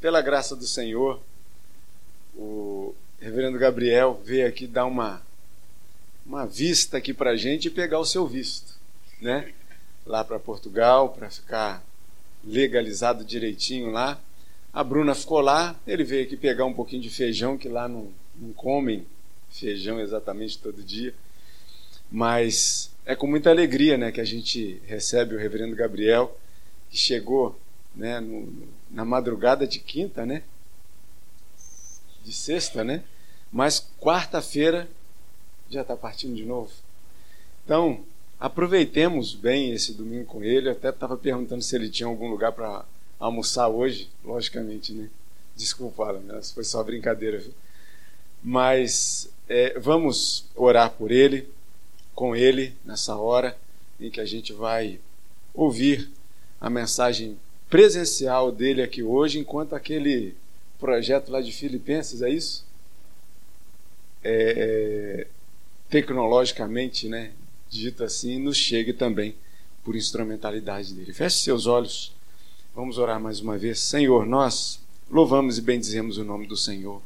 Pela graça do Senhor, o Reverendo Gabriel veio aqui dar uma vista aqui para a gente e pegar o seu visto, né? Lá para Portugal, para ficar legalizado direitinho lá. A Bruna ficou lá, ele veio aqui pegar um pouquinho de feijão, que lá não comem feijão exatamente todo dia. Mas é com muita alegria, né, que a gente recebe o Reverendo Gabriel, que chegou, né, na madrugada de quinta, né? De sexta, né? Mas quarta-feira já está partindo de novo. Então, aproveitemos bem esse domingo com ele. Eu até estava perguntando se ele tinha algum lugar para almoçar hoje, logicamente, né? Desculpa, Alan, mas foi só brincadeira, viu? Mas vamos orar por ele, com ele, nessa hora em que a gente vai ouvir a mensagem presencial dele aqui hoje, enquanto aquele projeto lá de Filipenses, é isso? Tecnologicamente, né, dito assim, nos chegue também por instrumentalidade dele. Feche seus olhos, vamos orar mais uma vez. Senhor, nós louvamos e bendizemos o nome do Senhor,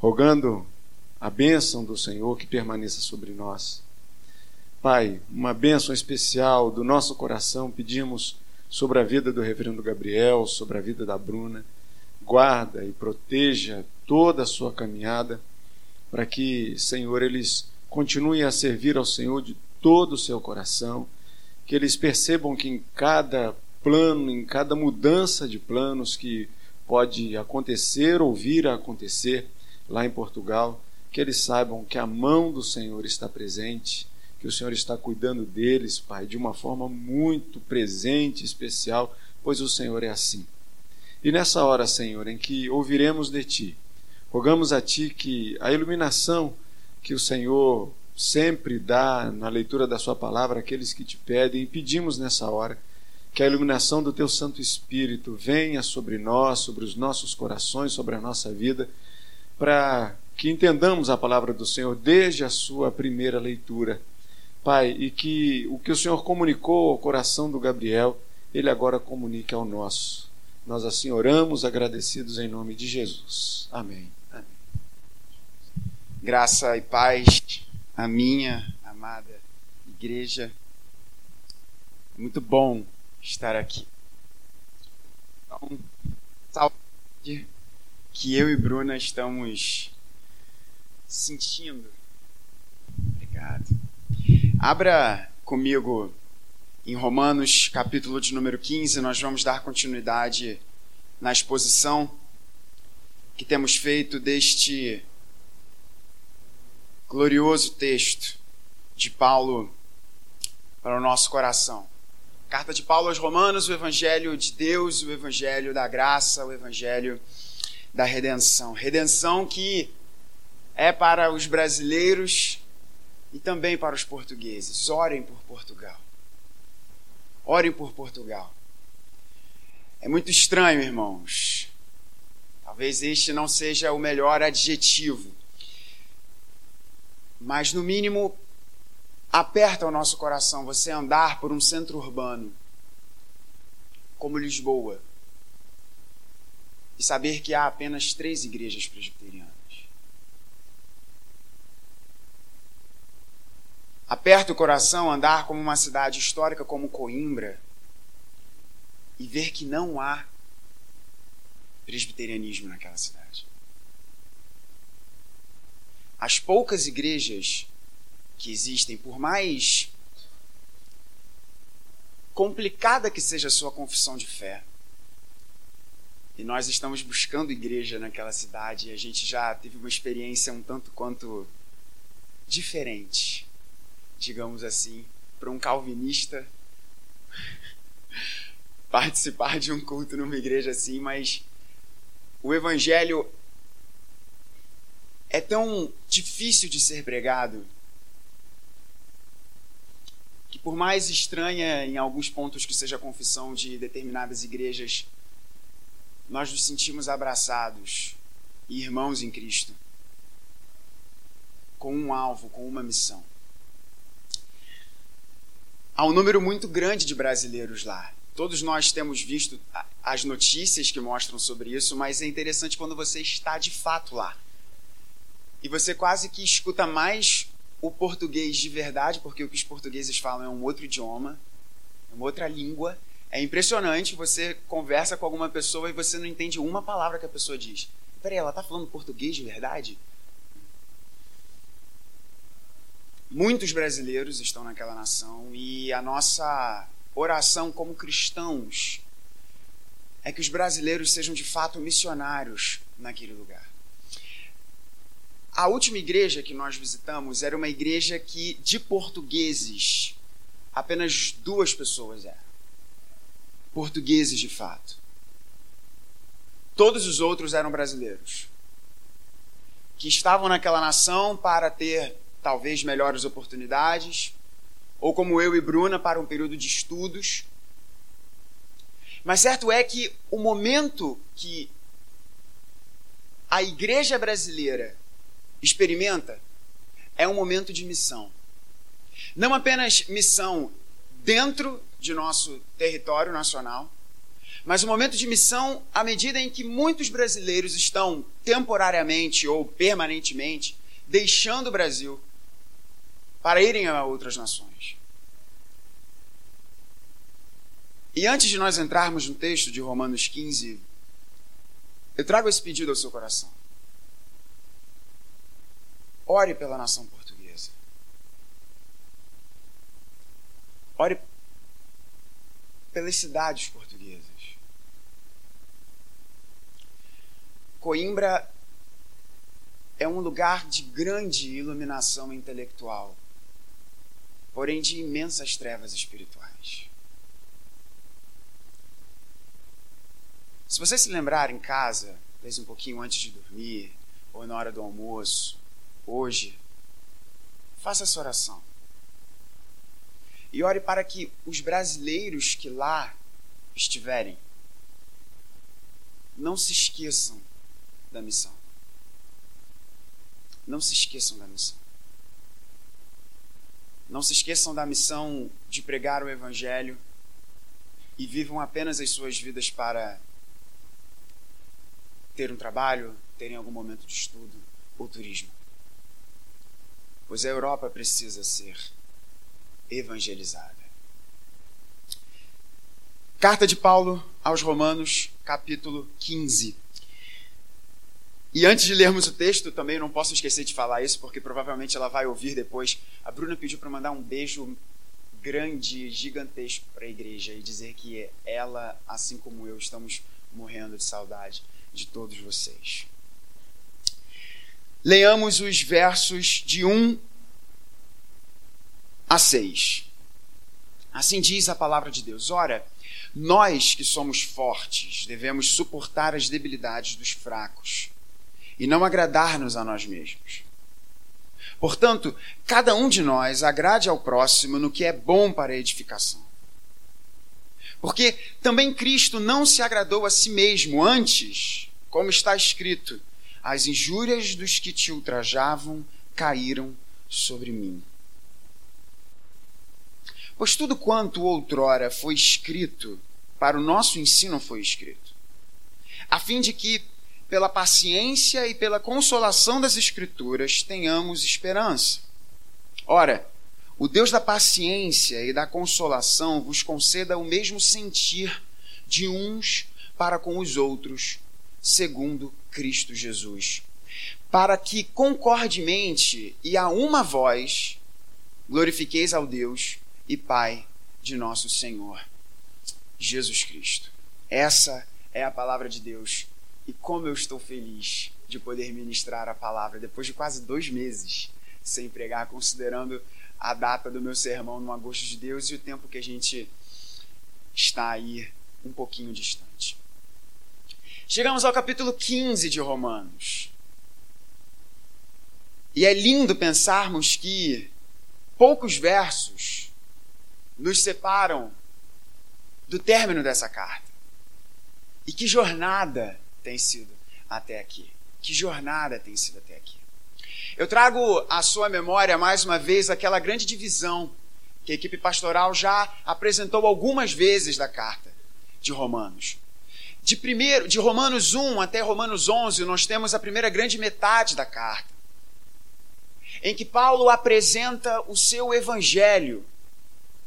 rogando a bênção do Senhor que permaneça sobre nós. Pai, uma bênção especial do nosso coração pedimos sobre a vida do Reverendo Gabriel, sobre a vida da Bruna. Guarda e proteja toda a sua caminhada, para que, Senhor, eles continuem a servir ao Senhor de todo o seu coração, que eles percebam que em cada plano, em cada mudança de planos que pode acontecer ou vir a acontecer lá em Portugal, que eles saibam que a mão do Senhor está presente, que o Senhor está cuidando deles, Pai, de uma forma muito presente, especial, pois o Senhor é assim. E nessa hora, Senhor, em que ouviremos de Ti, rogamos a Ti que a iluminação que o Senhor sempre dá na leitura da Sua palavra àqueles que Te pedem, e pedimos nessa hora que a iluminação do Teu Santo Espírito venha sobre nós, sobre os nossos corações, sobre a nossa vida, para que entendamos a palavra do Senhor desde a sua primeira leitura, Pai, e que o Senhor comunicou ao coração do Gabriel, Ele agora comunique ao nosso. Nós assim oramos, agradecidos em nome de Jesus. Amém. Amém. Graça e paz à minha amada igreja. É muito bom estar aqui. Então, saúde que eu e Bruna estamos sentindo. Obrigado. Abra comigo em Romanos, capítulo de número 15, nós vamos dar continuidade na exposição que temos feito deste glorioso texto de Paulo para o nosso coração. Carta de Paulo aos Romanos, o Evangelho de Deus, o Evangelho da graça, o Evangelho da redenção. Redenção que é para os brasileiros e também para os portugueses. Orem por Portugal. Orem por Portugal. É muito estranho, irmãos. Talvez este não seja o melhor adjetivo. Mas, no mínimo, aperta o nosso coração você andar por um centro urbano como Lisboa e saber que há apenas 3 igrejas presbiterianas. Aperta o coração andar como uma cidade histórica como Coimbra e ver que não há presbiterianismo naquela cidade. As poucas igrejas que existem, por mais complicada que seja a sua confissão de fé, e nós estamos buscando igreja naquela cidade, e a gente já teve uma experiência um tanto quanto diferente, digamos assim, para um calvinista participar de um culto numa igreja assim, mas o evangelho é tão difícil de ser pregado que, por mais estranha em alguns pontos que seja a confissão de determinadas igrejas, nós nos sentimos abraçados e irmãos em Cristo, com um alvo, com uma missão. Há um número muito grande de brasileiros lá, Todos nós temos visto as notícias que mostram sobre isso, mas é interessante quando você está de fato lá. E você quase que escuta mais o português de verdade, porque o que os portugueses falam é um outro idioma, uma outra língua. É impressionante, você conversa com alguma pessoa e você não entende uma palavra que a pessoa diz. Peraí, ela está falando português de verdade? Muitos brasileiros estão naquela nação e a nossa oração como cristãos é que os brasileiros sejam de fato missionários naquele lugar. A última igreja que nós visitamos era uma igreja que, de portugueses, apenas 2 pessoas eram. Portugueses de fato. Todos os outros eram brasileiros, que estavam naquela nação para ter talvez melhores oportunidades, ou como eu e Bruna, para um período de estudos. Mas certo é que o momento que a igreja brasileira experimenta é um momento de missão. Não apenas missão dentro de nosso território nacional, mas um momento de missão à medida em que muitos brasileiros estão temporariamente ou permanentemente deixando o Brasil para irem a outras nações. E antes de nós entrarmos no texto de Romanos 15, eu trago esse pedido ao seu coração. Ore pela nação portuguesa. Ore pelas cidades portuguesas. Coimbra é um lugar de grande iluminação intelectual, porém de imensas trevas espirituais. Se você se lembrar em casa, talvez um pouquinho antes de dormir, ou na hora do almoço, hoje, faça essa oração. E ore para que os brasileiros que lá estiverem não se esqueçam da missão. Não se esqueçam da missão. Não se esqueçam da missão de pregar o Evangelho e vivam apenas as suas vidas para ter um trabalho, terem algum momento de estudo ou turismo. Pois a Europa precisa ser evangelizada. Carta de Paulo aos Romanos, capítulo 15. E antes de lermos o texto, também não posso esquecer de falar isso, porque provavelmente ela vai ouvir depois. A Bruna pediu para mandar um beijo grande, gigantesco para a igreja e dizer que ela, assim como eu, estamos morrendo de saudade de todos vocês. Leamos os versos de 1-6. Assim diz a palavra de Deus. Ora, nós que somos fortes devemos suportar as debilidades dos fracos e não agradar-nos a nós mesmos. Portanto, cada um de nós agrade ao próximo no que é bom para a edificação. Porque também Cristo não se agradou a si mesmo, antes, como está escrito, as injúrias dos que te ultrajavam caíram sobre mim. Pois tudo quanto outrora foi escrito, para o nosso ensino foi escrito, a fim de que, pela paciência e pela consolação das Escrituras, tenhamos esperança. Ora, o Deus da paciência e da consolação vos conceda o mesmo sentir de uns para com os outros, segundo Cristo Jesus, para que concordemente e a uma voz glorifiqueis ao Deus e Pai de nosso Senhor Jesus Cristo. Essa é a palavra de Deus. E como eu estou feliz de poder ministrar a palavra depois de quase 2 meses sem pregar, considerando a data do meu sermão no Agouro de Deus e o tempo que a gente está aí um pouquinho distante. Chegamos ao capítulo 15 de Romanos. E é lindo pensarmos que poucos versos nos separam do término dessa carta. E que jornada tem sido até aqui. Que jornada tem sido até aqui. Eu trago à sua memória mais uma vez aquela grande divisão que a equipe pastoral já apresentou algumas vezes da carta de Romanos. De Romanos 1 até Romanos 11, nós temos a primeira grande metade da carta, em que Paulo apresenta o seu evangelho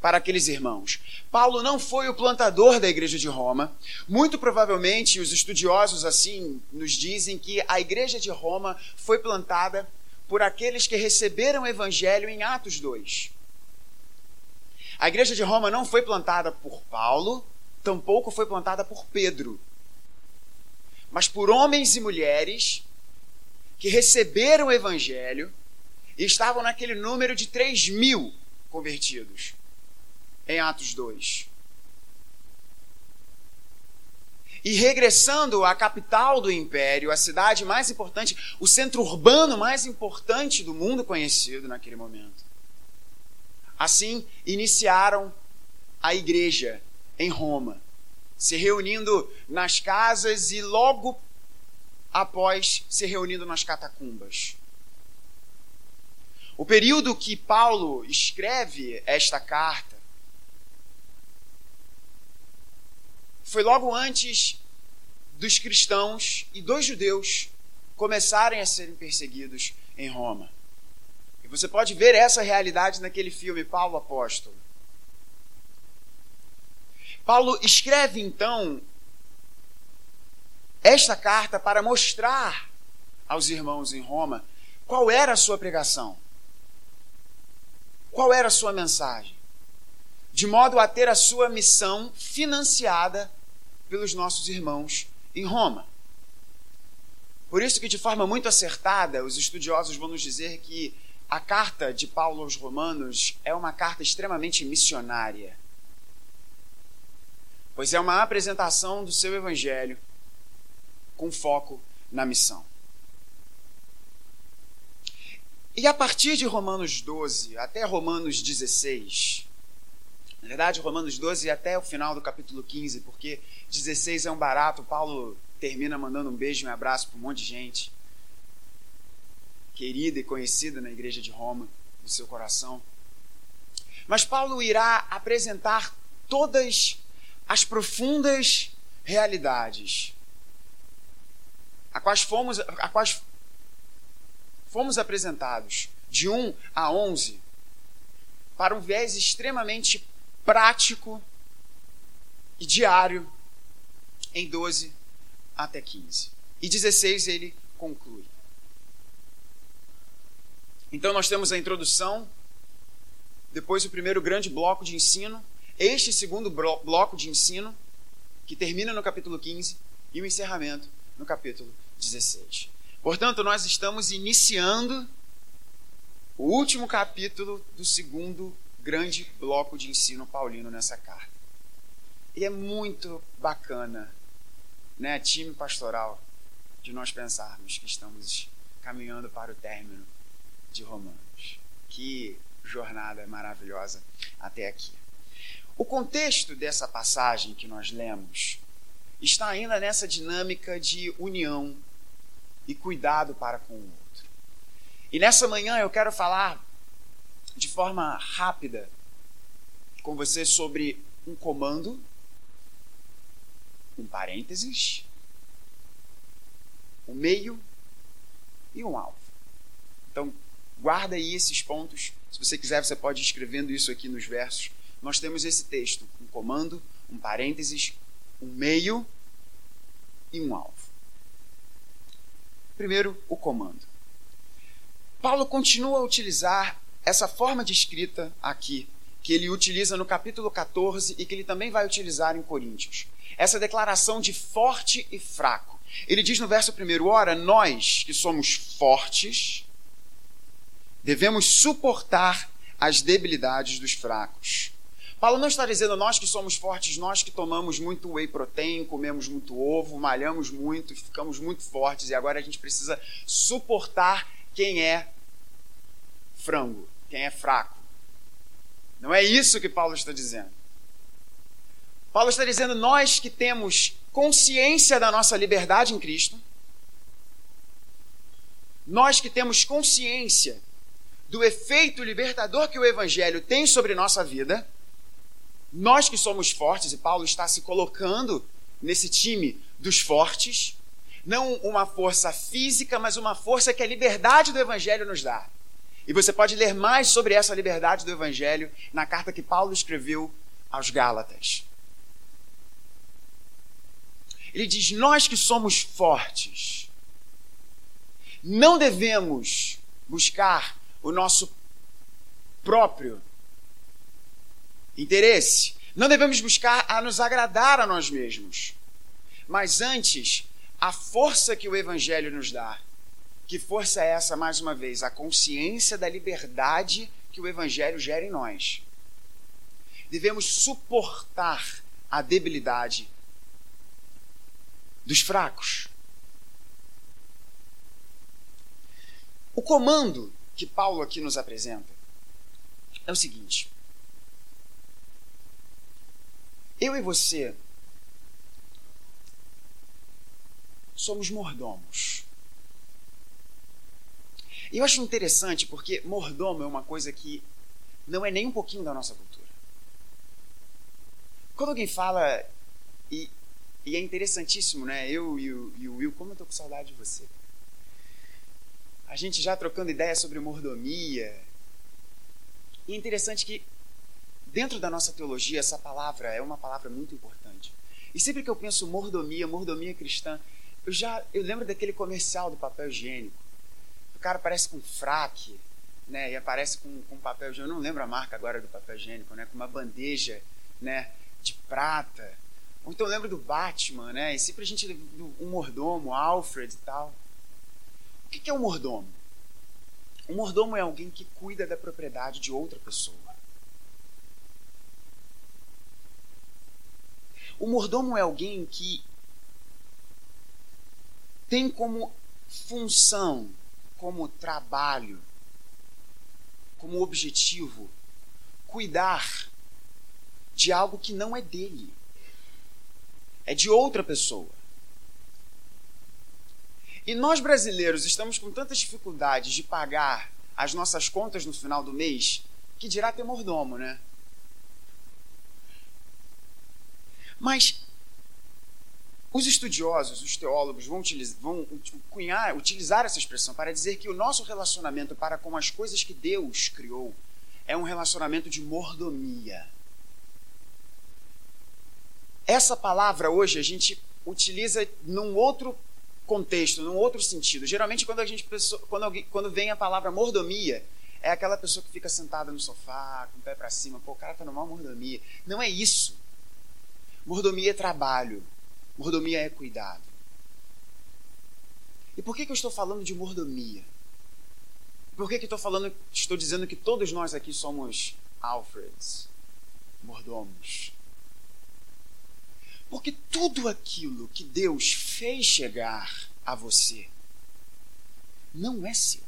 para aqueles irmãos. Paulo não foi o plantador da igreja de Roma. Muito provavelmente, os estudiosos assim nos dizem que a igreja de Roma foi plantada por aqueles que receberam o evangelho em Atos 2. A igreja de Roma não foi plantada por Paulo, tampouco foi plantada por Pedro, mas por homens e mulheres que receberam o evangelho e estavam naquele número de 3.000 convertidos em Atos 2. E regressando à capital do império, a cidade mais importante, o centro urbano mais importante do mundo conhecido naquele momento. Assim, iniciaram a igreja em Roma, se reunindo nas casas e logo após se reunindo nas catacumbas. O período que Paulo escreve esta carta foi logo antes dos cristãos e dos judeus começarem a serem perseguidos em Roma. E você pode ver essa realidade naquele filme Paulo Apóstolo. Paulo escreve, então, esta carta para mostrar aos irmãos em Roma qual era a sua pregação. Qual era a sua mensagem? De modo a ter a sua missão financiada pelos nossos irmãos em Roma. Por isso que, de forma muito acertada, os estudiosos vão nos dizer que a carta de Paulo aos Romanos é uma carta extremamente missionária, pois é uma apresentação do seu evangelho com foco na missão. E a partir de Romanos 12 até Romanos 16, na verdade, Romanos 12 até o final do capítulo 15, porque 16 é um barato, Paulo termina mandando um beijo e um abraço para um monte de gente querida e conhecida na igreja de Roma, no seu coração. Mas Paulo irá apresentar todas as profundas realidades a quais fomos apresentados, de 1 a 11, para um viés extremamente prático e diário, em 12 até 15. E 16 ele conclui. Então nós temos a introdução, depois o primeiro grande bloco de ensino, este segundo bloco de ensino, que termina no capítulo 15, e o encerramento no capítulo 16. Portanto, nós estamos iniciando o último capítulo do segundo grande bloco de ensino paulino nessa carta. E é muito bacana, né, time pastoral, de nós pensarmos que estamos caminhando para o término de Romanos. Que jornada maravilhosa até aqui. O contexto dessa passagem que nós lemos está ainda nessa dinâmica de união e cuidado para com o outro. E nessa manhã eu quero falar de forma rápida com você sobre um comando, um parênteses, um meio e um alvo. Então, guarda aí esses pontos. Se você quiser, você pode ir escrevendo isso aqui nos versos. Nós temos esse texto, um comando, um parênteses, um meio e um alvo. Primeiro, o comando. Paulo continua a utilizar essa forma de escrita aqui, que ele utiliza no capítulo 14 e que ele também vai utilizar em Coríntios. Essa declaração de forte e fraco. Ele diz no verso 1, ora, nós que somos fortes, devemos suportar as debilidades dos fracos. Paulo não está dizendo nós que somos fortes, nós que tomamos muito whey protein, comemos muito ovo, malhamos muito, ficamos muito fortes e agora a gente precisa suportar quem é frango, quem é fraco. Não é isso que Paulo está dizendo. Paulo está dizendo nós que temos consciência da nossa liberdade em Cristo, nós que temos consciência do efeito libertador que o Evangelho tem sobre nossa vida, nós que somos fortes, e Paulo está se colocando nesse time dos fortes, não uma força física, mas uma força que a liberdade do Evangelho nos dá. E você pode ler mais sobre essa liberdade do Evangelho na carta que Paulo escreveu aos Gálatas. Ele diz, nós que somos fortes, não devemos buscar o nosso próprio interesse. Não devemos buscar a nos agradar a nós mesmos. Mas antes, a força que o Evangelho nos dá. Que força é essa, mais uma vez? A consciência da liberdade que o Evangelho gera em nós. Devemos suportar a debilidade dos fracos. O comando que Paulo aqui nos apresenta é o seguinte: eu e você somos mordomos. E eu acho interessante porque mordomo é uma coisa que não é nem um pouquinho da nossa cultura. Quando alguém fala, e é interessantíssimo, né? Eu e o Will, como eu tô com saudade de você. A gente já trocando ideias sobre mordomia. E é interessante que, dentro da nossa teologia, essa palavra é uma palavra muito importante. E sempre que eu penso mordomia, mordomia cristã, eu lembro daquele comercial do papel higiênico. O cara aparece com fraque, né? E aparece com papel higiênico. Eu não lembro a marca agora do papel higiênico, né? Com uma bandeja, né? De prata. Ou então eu lembro do Batman, né? E sempre a gente do um mordomo, Alfred e tal. O que é um mordomo? Um mordomo é alguém que cuida da propriedade de outra pessoa. O mordomo é alguém que tem como função, como trabalho, como objetivo, cuidar de algo que não é dele, é de outra pessoa. E nós brasileiros estamos com tantas dificuldades de pagar as nossas contas no final do mês, que dirá ter mordomo, né? Mas os estudiosos, os teólogos vão utilizar essa expressão para dizer que o nosso relacionamento para com as coisas que Deus criou é um relacionamento de mordomia. Essa palavra hoje a gente utiliza num outro contexto, num outro sentido. Geralmente, quando vem a palavra mordomia, é aquela pessoa que fica sentada no sofá, com o pé para cima, pô, o cara tá numa mordomia. Não é isso. Mordomia é trabalho. Mordomia é cuidado. E por que eu estou falando de mordomia? Por que eu estou dizendo que todos nós aqui somos Alfreds, mordomos? Porque tudo aquilo que Deus fez chegar a você não é seu.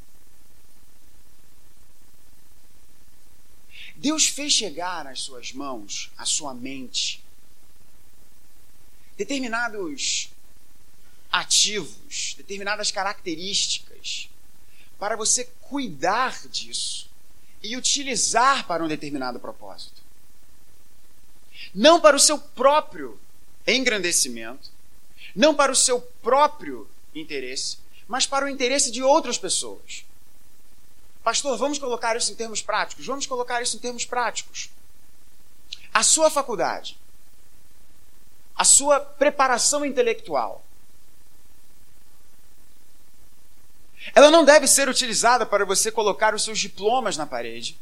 Deus fez chegar às suas mãos, à sua mente, determinados ativos, determinadas características, para você cuidar disso e utilizar para um determinado propósito. Não para o seu próprio engrandecimento, não para o seu próprio interesse, mas para o interesse de outras pessoas. Pastor, vamos colocar isso em termos práticos? Vamos colocar isso em termos práticos. A sua faculdade, a sua preparação intelectual, ela não deve ser utilizada para você colocar os seus diplomas na parede.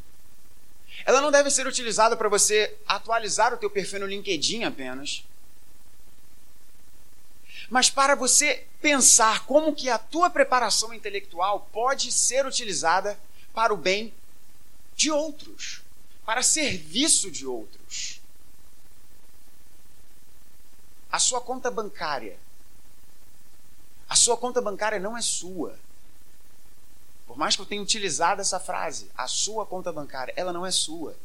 Ela não deve ser utilizada para você atualizar o teu perfil no LinkedIn apenas. Mas para você pensar como que a tua preparação intelectual pode ser utilizada para o bem de outros, para serviço de outros. A sua conta bancária. A sua conta bancária não é sua. Por mais que eu tenha utilizado essa frase, a sua conta bancária, ela não é sua.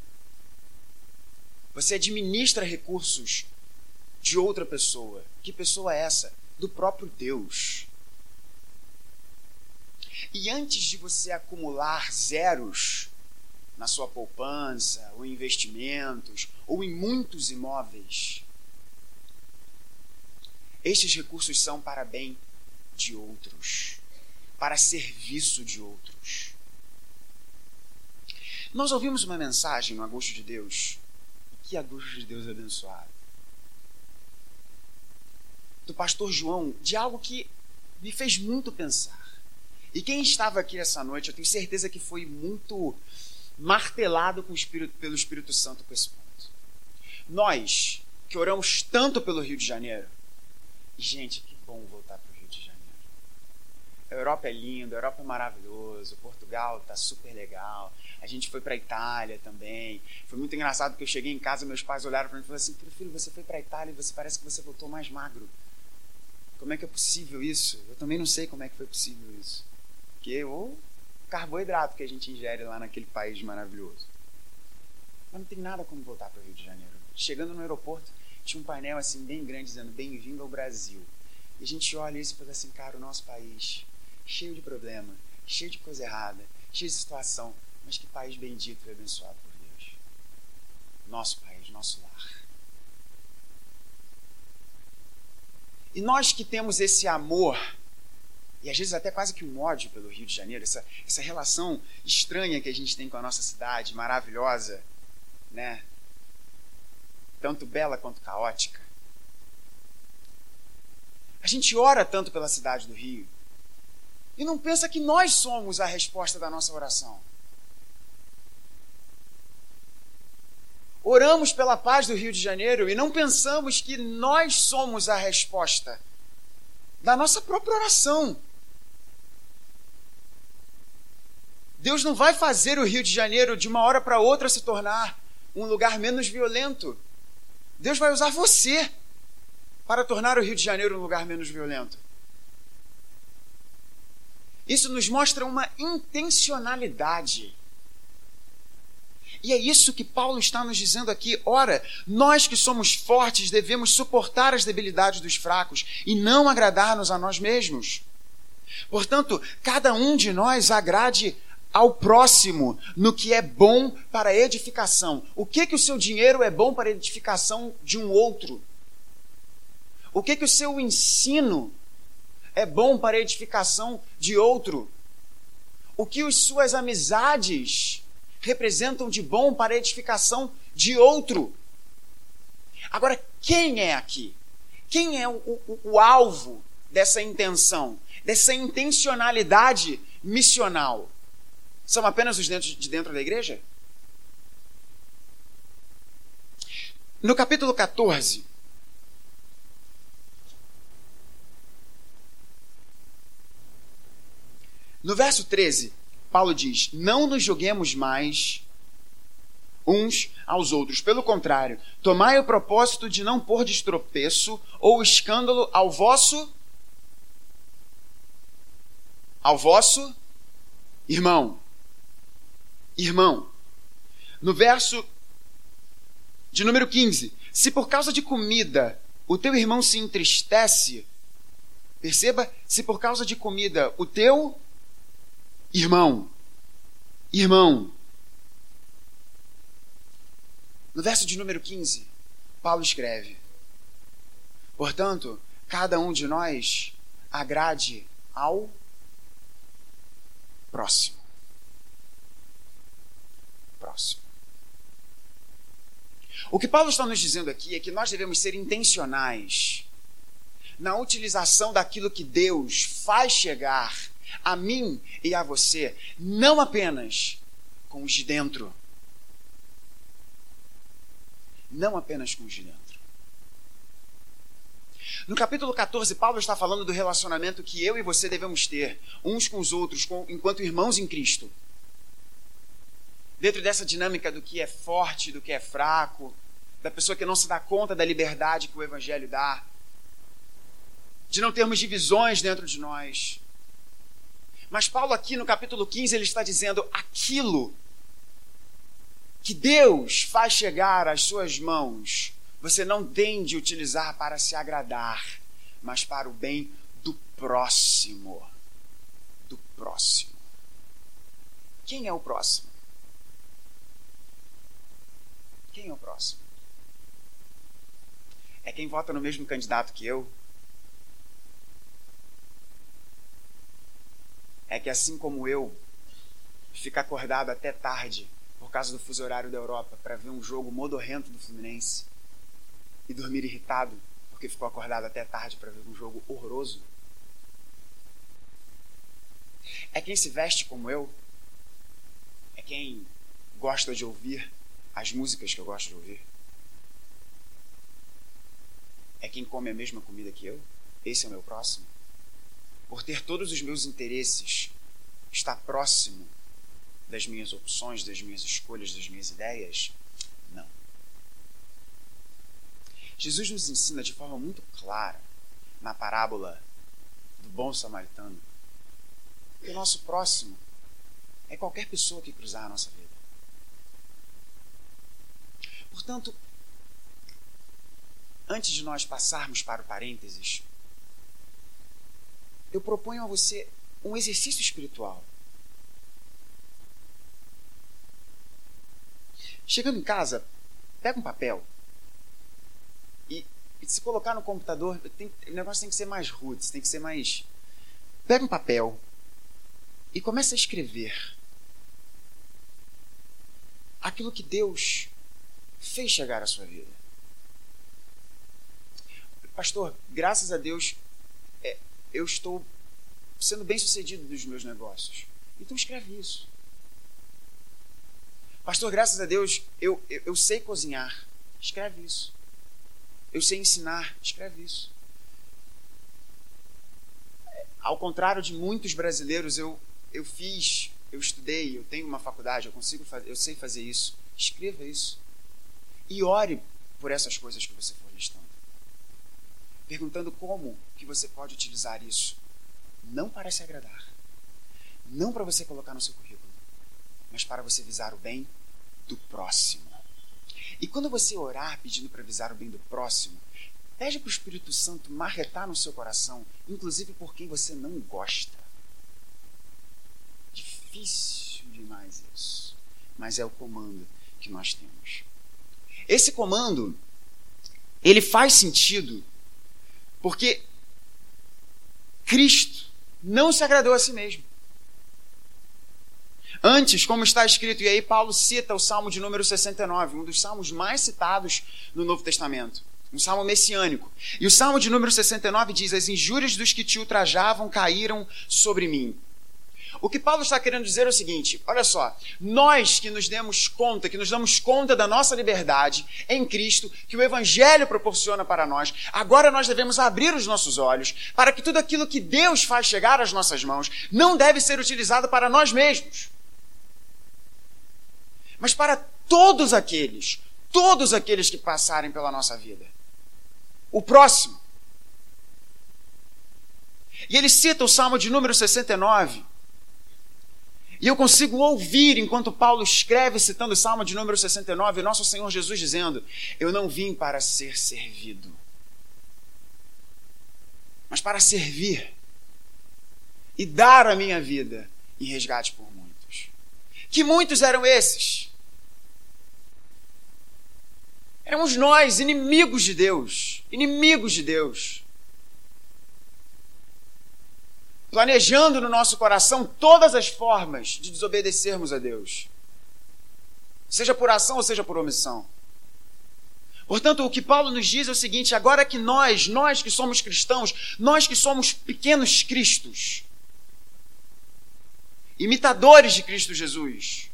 Você administra recursos de outra pessoa. Que pessoa é essa? Do próprio Deus. E antes de você acumular zeros na sua poupança, ou em investimentos, ou em muitos imóveis, estes recursos são para bem de outros, para serviço de outros. Nós ouvimos uma mensagem no Agouro de Deus. E que Agouro de Deus abençoado. Do pastor João, de algo que me fez muito pensar. E quem estava aqui essa noite, eu tenho certeza que foi muito martelado com o Espírito, pelo Espírito Santo com esse ponto. Nós, que oramos tanto pelo Rio de Janeiro, gente, que bom voltar para o Rio de Janeiro. A Europa é linda, a Europa é maravilhosa, Portugal tá super legal. A gente foi para a Itália também. Foi muito engraçado que eu cheguei em casa, meus pais olharam para mim e falaram assim, filho, você foi para a Itália e você parece que você voltou mais magro. Como é que é possível isso? Eu também não sei como é que foi possível isso. Porque ou carboidrato que a gente ingere lá naquele país maravilhoso. Mas não tem nada como voltar para o Rio de Janeiro. Chegando no aeroporto, tinha um painel assim bem grande dizendo, bem-vindo ao Brasil. E a gente olha isso e fala assim, cara, o nosso país, cheio de problema, cheio de coisa errada, cheio de situação, mas que país bendito e abençoado por Deus. Nosso país, nosso lar. E nós que temos esse amor, e às vezes até quase que um ódio pelo Rio de Janeiro, essa relação estranha que a gente tem com a nossa cidade, maravilhosa, né? Tanto bela quanto caótica. A gente ora tanto pela cidade do Rio e não pensa que nós somos a resposta da nossa oração. Oramos pela paz do Rio de Janeiro e não pensamos que nós somos a resposta da nossa própria oração. Deus não vai fazer o Rio de Janeiro de uma hora para outra se tornar um lugar menos violento. Deus vai usar você para tornar o Rio de Janeiro um lugar menos violento. Isso nos mostra uma intencionalidade. E é isso que Paulo está nos dizendo aqui. Ora, nós que somos fortes devemos suportar as debilidades dos fracos e não agradar-nos a nós mesmos. Portanto, cada um de nós agrade ao próximo no que é bom para edificação. O que o seu dinheiro é bom para edificação de um outro? O que o seu ensino é bom para edificação de outro? O que as suas amizades representam de bom para a edificação de outro? Agora, quem é aqui? Quem é o alvo dessa intenção, dessa intencionalidade missional? São apenas os de dentro da igreja? No capítulo 14, no verso 13, Paulo diz, não nos julguemos mais uns aos outros. Pelo contrário, tomai o propósito de não pôr destropeço ou escândalo ao vosso irmão. Irmão. No verso de número 15. Se por causa de comida o teu irmão se entristece, perceba, se por causa de comida o teu irmão. No verso de número 15, Paulo escreve, portanto, cada um de nós agrade ao próximo. Próximo. O que Paulo está nos dizendo aqui é que nós devemos ser intencionais na utilização daquilo que Deus faz chegar a mim e a você, não apenas com os de dentro. Não apenas com os de dentro. No capítulo 14, Paulo está falando do relacionamento que eu e você devemos ter uns com os outros, enquanto irmãos em Cristo. Dentro dessa dinâmica do que é forte, do que é fraco, da pessoa que não se dá conta da liberdade que o Evangelho dá, de não termos divisões dentro de nós. Mas Paulo aqui no capítulo 15, ele está dizendo aquilo que Deus faz chegar às suas mãos, você não tem de utilizar para se agradar, mas para o bem do próximo. Do próximo. próximo. Quem é o próximo? Quem é o próximo? É quem vota no mesmo candidato que eu? É que, assim como eu, fica acordado até tarde por causa do fuso horário da Europa para ver um jogo modorrento do Fluminense e dormir irritado porque ficou acordado até tarde para ver um jogo horroroso? É quem se veste como eu? É quem gosta de ouvir as músicas que eu gosto de ouvir? É quem come a mesma comida que eu? Esse é o meu próximo? Por ter todos os meus interesses, estar próximo das minhas opções, das minhas escolhas, das minhas ideias? Não. Jesus nos ensina de forma muito clara, na parábola do bom samaritano, que o nosso próximo é qualquer pessoa que cruzar a nossa vida. Portanto, antes de nós passarmos para o parênteses, eu proponho a você um exercício espiritual. Chegando em casa, pega um papel e se colocar no computador, o negócio tem que ser mais roots, tem que ser mais... Pega um papel e começa a escrever aquilo que Deus fez chegar à sua vida. Pastor, graças a Deus, eu estou sendo bem sucedido nos meus negócios. Então escreve isso. Pastor, graças a Deus, eu sei cozinhar. Escreve isso. Eu sei ensinar. Escreve isso. Ao contrário de muitos brasileiros, eu estudei, eu tenho uma faculdade, eu sei fazer isso. Escreva isso. E ore por essas coisas que você for listando. Perguntando como que você pode utilizar isso. Não para se agradar. Não para você colocar no seu currículo. Mas para você visar o bem do próximo. E quando você orar pedindo para visar o bem do próximo, pede para o Espírito Santo marretar no seu coração, inclusive por quem você não gosta. Difícil demais isso. Mas é o comando que nós temos. Esse comando, ele faz sentido porque Cristo não se agradou a si mesmo. Antes, como está escrito, e aí Paulo cita o Salmo de número 69, um dos salmos mais citados no Novo Testamento, um salmo messiânico. E o Salmo de número 69 diz: as injúrias dos que te ultrajavam caíram sobre mim. O que Paulo está querendo dizer é o seguinte, olha só, nós que nos damos conta da nossa liberdade em Cristo, que o Evangelho proporciona para nós, agora nós devemos abrir os nossos olhos para que tudo aquilo que Deus faz chegar às nossas mãos não deve ser utilizado para nós mesmos, mas para todos aqueles que passarem pela nossa vida. O próximo. E ele cita o Salmo de número 69. E eu consigo ouvir, enquanto Paulo escreve, citando o Salmo de número 69, nosso Senhor Jesus dizendo: eu não vim para ser servido, mas para servir e dar a minha vida em resgate por muitos. Que muitos eram esses? Éramos nós, inimigos de Deus. Inimigos de Deus. Planejando no nosso coração todas as formas de desobedecermos a Deus. Seja por ação ou seja por omissão. Portanto, o que Paulo nos diz é o seguinte: agora que nós que somos cristãos, nós que somos pequenos cristos, imitadores de Cristo Jesus,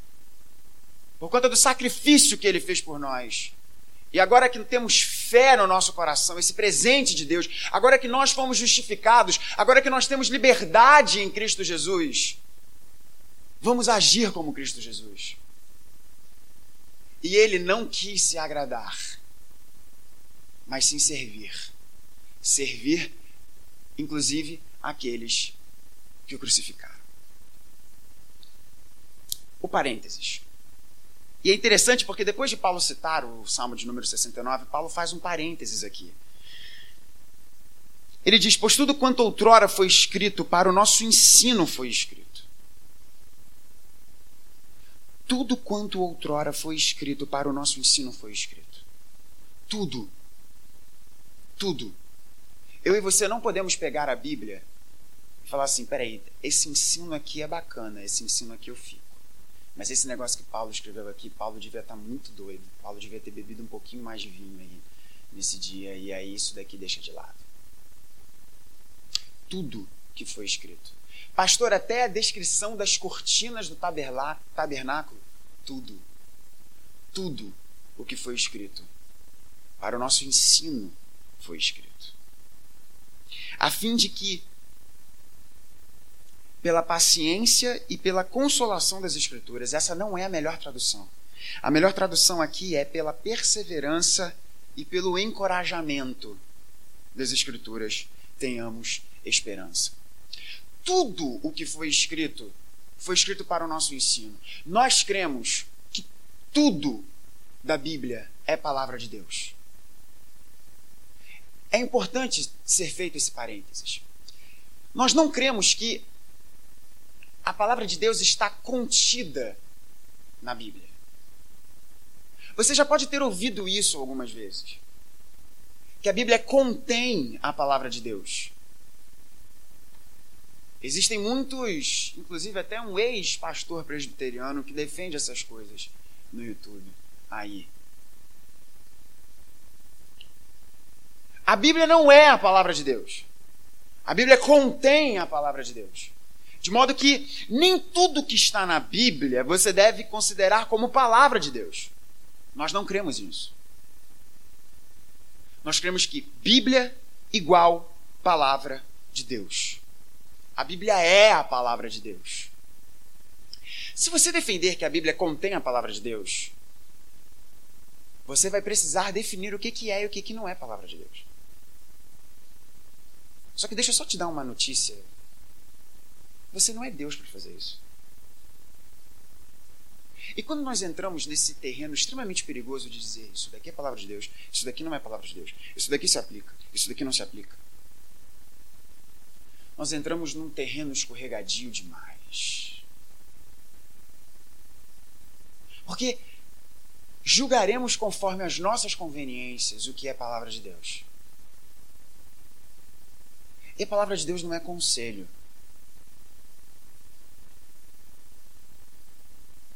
por conta do sacrifício que ele fez por nós, e agora que temos fé no nosso coração, esse presente de Deus, agora que nós fomos justificados, agora que nós temos liberdade em Cristo Jesus, vamos agir como Cristo Jesus. E ele não quis se agradar, mas sim servir. Servir, inclusive, aqueles que o crucificaram. O parênteses. E é interessante porque depois de Paulo citar o Salmo de número 69, Paulo faz um parênteses aqui. Ele diz: pois tudo quanto outrora foi escrito para o nosso ensino foi escrito, Tudo quanto outrora foi escrito para o nosso ensino foi escrito. Tudo. Tudo. Eu e você não podemos pegar a Bíblia e falar assim, peraí, esse ensino aqui é bacana, esse ensino aqui eu fico. Mas esse negócio que Paulo escreveu aqui, Paulo devia estar muito doido. Paulo devia ter bebido um pouquinho mais de vinho aí nesse dia, e aí isso daqui deixa de lado. Tudo que foi escrito. Pastor, até a descrição das cortinas do tabernáculo, tudo. Tudo o que foi escrito para o nosso ensino foi escrito. A fim de que, pela paciência e pela consolação das Escrituras, essa não é a melhor tradução. A melhor tradução aqui é pela perseverança e pelo encorajamento das Escrituras, tenhamos esperança. Tudo o que foi escrito para o nosso ensino. Nós cremos que tudo da Bíblia é palavra de Deus. É importante ser feito esse parênteses. Nós não cremos que a palavra de Deus está contida na Bíblia. Você já pode ter ouvido isso algumas vezes. Que a Bíblia contém a palavra de Deus. Existem muitos, inclusive até um ex-pastor presbiteriano que defende essas coisas no YouTube. Aí. A Bíblia não é a palavra de Deus. A Bíblia contém a palavra de Deus. De modo que nem tudo que está na Bíblia você deve considerar como palavra de Deus. Nós não cremos nisso. Nós cremos que Bíblia igual palavra de Deus. A Bíblia é a palavra de Deus. Se você defender que a Bíblia contém a palavra de Deus, você vai precisar definir o que é e o que não é a palavra de Deus. Só que deixa eu só te dar uma notícia. Você não é Deus para fazer isso. E quando nós entramos nesse terreno extremamente perigoso de dizer isso daqui é a palavra de Deus, isso daqui não é a palavra de Deus, isso daqui se aplica, isso daqui não se aplica, nós entramos num terreno escorregadio demais. Porque julgaremos conforme as nossas conveniências o que é a palavra de Deus. E a palavra de Deus não é conselho.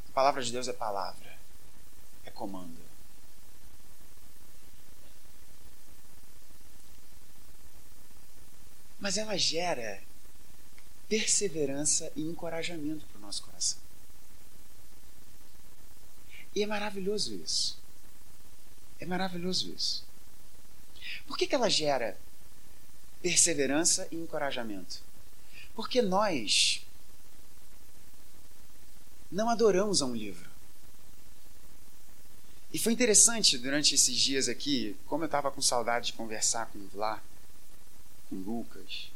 A palavra de Deus é palavra, é comando. Mas ela gera perseverança e encorajamento para o nosso coração. E é maravilhoso isso. É maravilhoso isso. Por que ela gera perseverança e encorajamento? Porque nós não adoramos a um livro. E foi interessante durante esses dias aqui, como eu estava com saudade de conversar com o Vlad, com Lucas.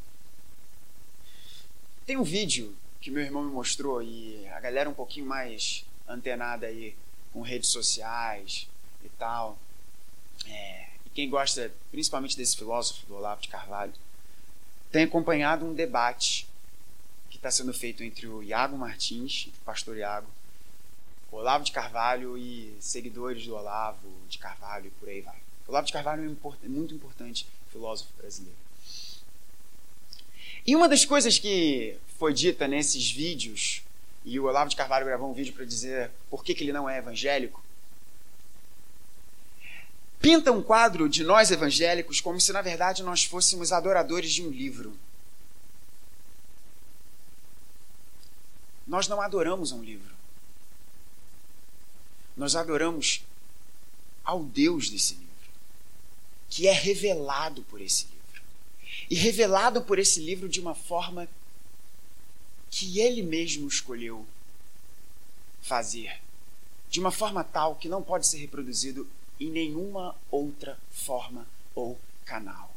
Tem um vídeo que meu irmão me mostrou, e a galera um pouquinho mais antenada aí com redes sociais e tal. E quem gosta principalmente desse filósofo, do Olavo de Carvalho, tem acompanhado um debate que está sendo feito entre o Iago Martins, o pastor Iago, o Olavo de Carvalho e seguidores do Olavo de Carvalho e por aí vai. O Olavo de Carvalho é muito importante filósofo brasileiro. E uma das coisas que foi dita nesses vídeos, e o Olavo de Carvalho gravou um vídeo para dizer por que ele não é evangélico, pinta um quadro de nós evangélicos como se na verdade nós fôssemos adoradores de um livro. Nós não adoramos a um livro. Nós adoramos ao Deus desse livro, que é revelado por esse livro. E revelado por esse livro de uma forma que ele mesmo escolheu fazer. De uma forma tal que não pode ser reproduzido em nenhuma outra forma ou canal.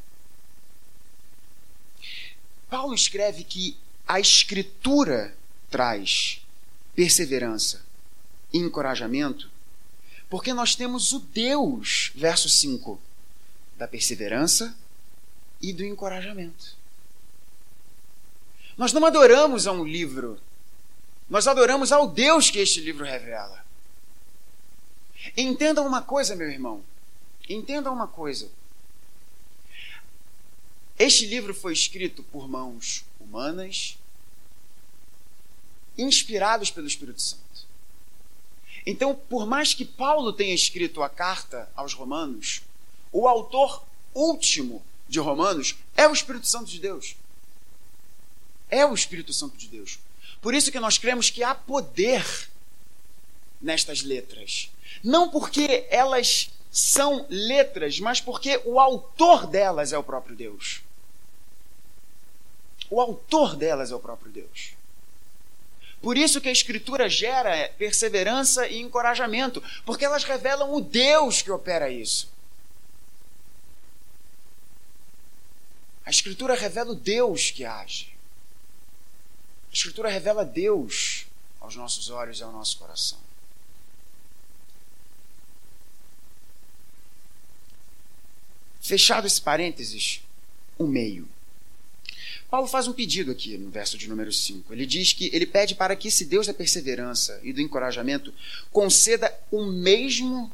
Paulo escreve que a Escritura traz perseverança e encorajamento porque nós temos o Deus, verso 5, da perseverança e do encorajamento. Nós não adoramos a um livro Nós adoramos ao Deus que este livro revela. Entenda uma coisa, meu irmão. Entenda uma coisa. Este livro foi escrito por mãos humanas, inspirados pelo Espírito Santo. Então, por mais que Paulo tenha escrito a carta aos Romanos, o autor último de Romanos é o Espírito Santo de Deus. É o Espírito Santo de Deus. Por isso que nós cremos que há poder nestas letras. Não porque elas são letras, mas porque o autor delas é o próprio Deus. O autor delas é o próprio Deus. Por isso que a Escritura gera perseverança e encorajamento, porque elas revelam o Deus que opera isso. A Escritura revela o Deus que age. A Escritura revela Deus aos nossos olhos e ao nosso coração. Fechado esse parênteses, um meio. Paulo faz um pedido aqui no verso de número 5. Ele diz que ele pede para que esse Deus da perseverança e do encorajamento conceda o mesmo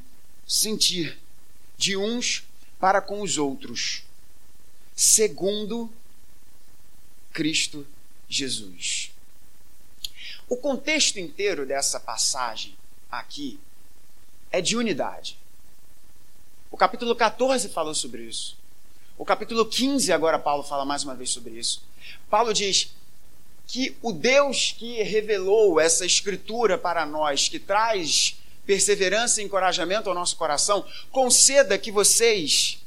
sentir de uns para com os outros, segundo Cristo Jesus. O contexto inteiro dessa passagem aqui é de unidade. O capítulo 14 falou sobre isso. O capítulo 15, agora Paulo fala mais uma vez sobre isso. Paulo diz que o Deus que revelou essa escritura para nós, que traz perseverança e encorajamento ao nosso coração, conceda que vocês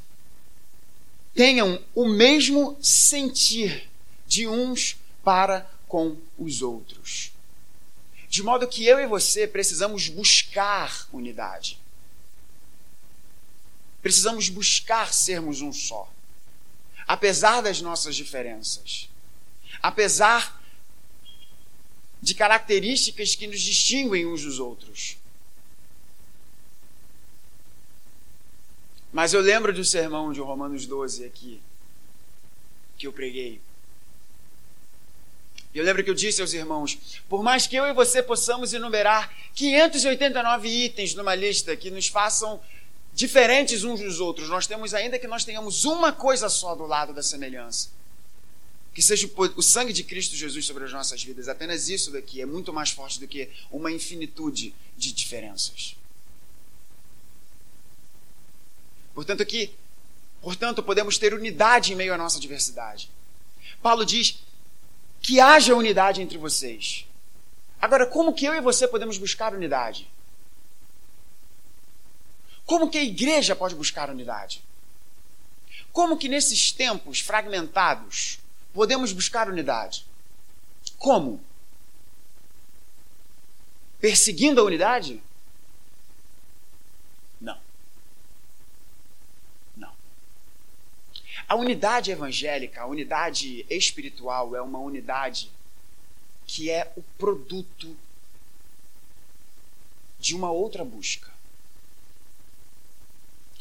tenham o mesmo sentir de uns para com os outros. De modo que eu e você precisamos buscar unidade. Precisamos buscar sermos um só, apesar das nossas diferenças, apesar de características que nos distinguem uns dos outros. Mas eu lembro do sermão de Romanos 12 aqui, que eu preguei. Eu lembro que eu disse aos irmãos, por mais que eu e você possamos enumerar 589 itens numa lista que nos façam diferentes uns dos outros, nós temos ainda que nós tenhamos uma coisa só do lado da semelhança, que seja o sangue de Cristo Jesus sobre as nossas vidas. Apenas isso daqui é muito mais forte do que uma infinitude de diferenças. Portanto, podemos ter unidade em meio à nossa diversidade. Paulo diz que haja unidade entre vocês. Agora, como que eu e você podemos buscar unidade? Como que a igreja pode buscar unidade? Como que nesses tempos fragmentados podemos buscar unidade? Como? Perseguindo a unidade? Não. Não. A unidade evangélica, a unidade espiritual é uma unidade que é o produto de uma outra busca.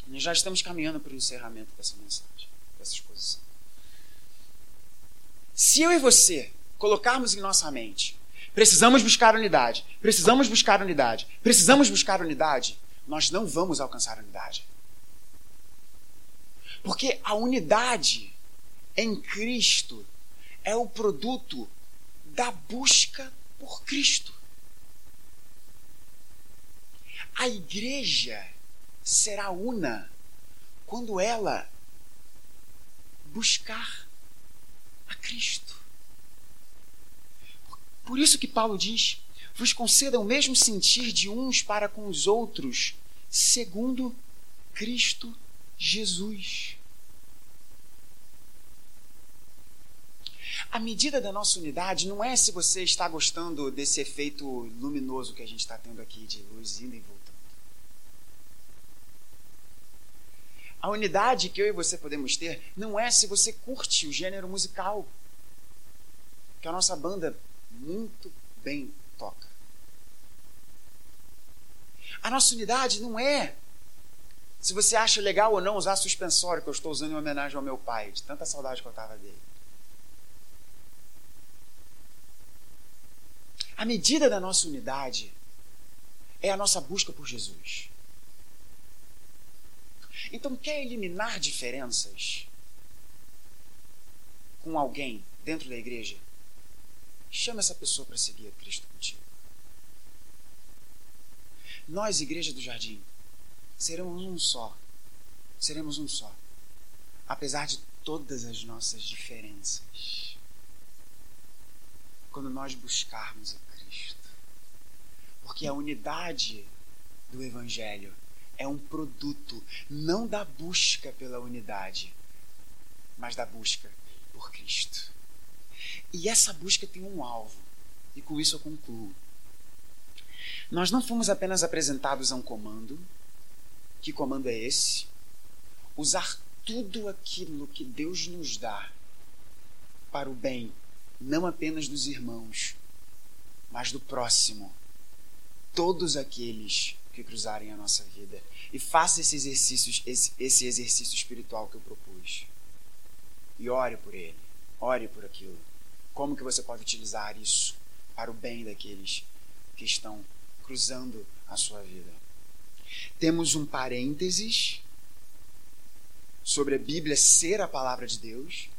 Nós já estamos caminhando para o encerramento dessa mensagem, dessa exposição. Se eu e você colocarmos em nossa mente, precisamos buscar unidade, precisamos buscar unidade, precisamos buscar unidade, nós não vamos alcançar unidade. Porque a unidade em Cristo é o produto da busca por Cristo. A igreja será una quando ela buscar a Cristo. Por isso que Paulo diz, vos conceda o mesmo sentir de uns para com os outros, segundo Cristo Jesus. A medida da nossa unidade não é se você está gostando desse efeito luminoso que a gente está tendo aqui, de luz indo e voltando. A unidade que eu e você podemos ter não é se você curte o gênero musical, que a nossa banda muito bem toca. A nossa unidade não é se você acha legal ou não usar suspensório, que eu estou usando em homenagem ao meu pai, de tanta saudade que eu estava dele. A A medida da nossa unidade é a nossa busca por Jesus. Então, quer eliminar diferenças com alguém dentro da igreja? Chama essa pessoa para seguir a Cristo contigo. Nós, Igreja do Jardim, seremos um só. Seremos um só. Apesar de todas as nossas diferenças. Quando nós buscarmos a Cristo. Porque a unidade do Evangelho é um produto não da busca pela unidade, mas da busca por Cristo. E essa busca tem um alvo. E com isso eu concluo. Nós não fomos apenas apresentados a um comando. Que comando é esse? Usar tudo aquilo que Deus nos dá para o bem, não apenas dos irmãos, mas do próximo. Todos aqueles que cruzarem a nossa vida. E faça esse exercício espiritual que eu propus. E ore por ele. Ore por aquilo. Como que você pode utilizar isso para o bem daqueles que estão cruzando a sua vida? Temos um parênteses sobre a Bíblia ser a palavra de Deus,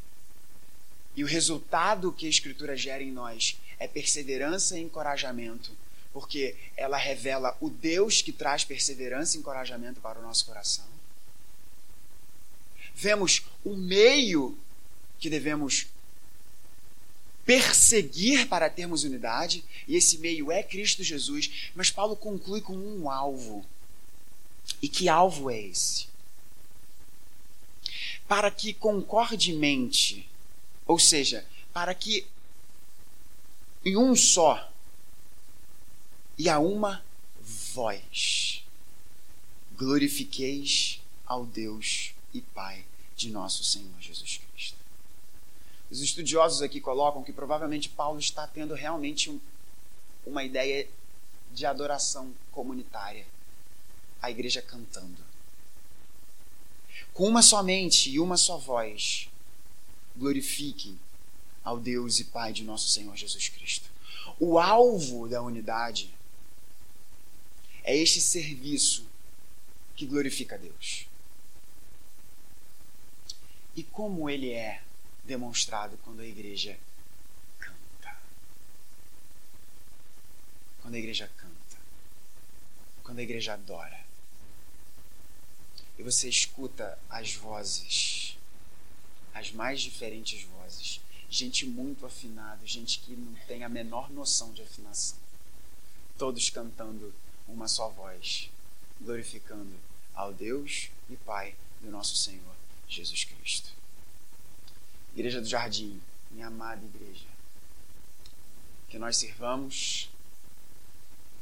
e o resultado que a Escritura gera em nós é perseverança e encorajamento, porque ela revela o Deus que traz perseverança e encorajamento para o nosso coração. Vemos o meio que devemos perseguir para termos unidade, e esse meio é Cristo Jesus, mas Paulo conclui com um alvo. E que alvo é esse? Para que concordemente, ou seja, para que em um só e a uma voz glorifiqueis ao Deus e Pai de nosso Senhor Jesus Cristo. Os estudiosos aqui colocam que provavelmente Paulo está tendo realmente uma ideia de adoração comunitária. A igreja cantando. Com uma só mente e uma só voz, glorifiquem ao Deus e Pai de nosso Senhor Jesus Cristo. O alvo da unidade é este serviço que glorifica a Deus. E como ele é demonstrado quando a igreja canta. Quando a igreja canta. Quando a igreja adora. E você escuta as vozes, as mais diferentes vozes. Gente muito afinada, gente que não tem a menor noção de afinação. Todos cantando uma só voz, glorificando ao Deus e Pai do nosso Senhor Jesus Cristo. Igreja do Jardim, minha amada igreja, que nós sirvamos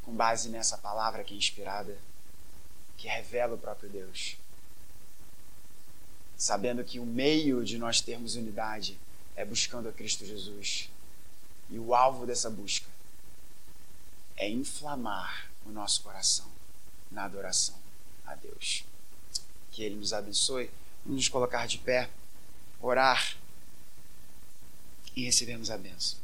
com base nessa palavra que é inspirada, que revela o próprio Deus. Sabendo que o meio de nós termos unidade é buscando a Cristo Jesus. E o alvo dessa busca é inflamar o nosso coração na adoração a Deus. Que Ele nos abençoe, nos colocar de pé, orar e recebermos a bênção.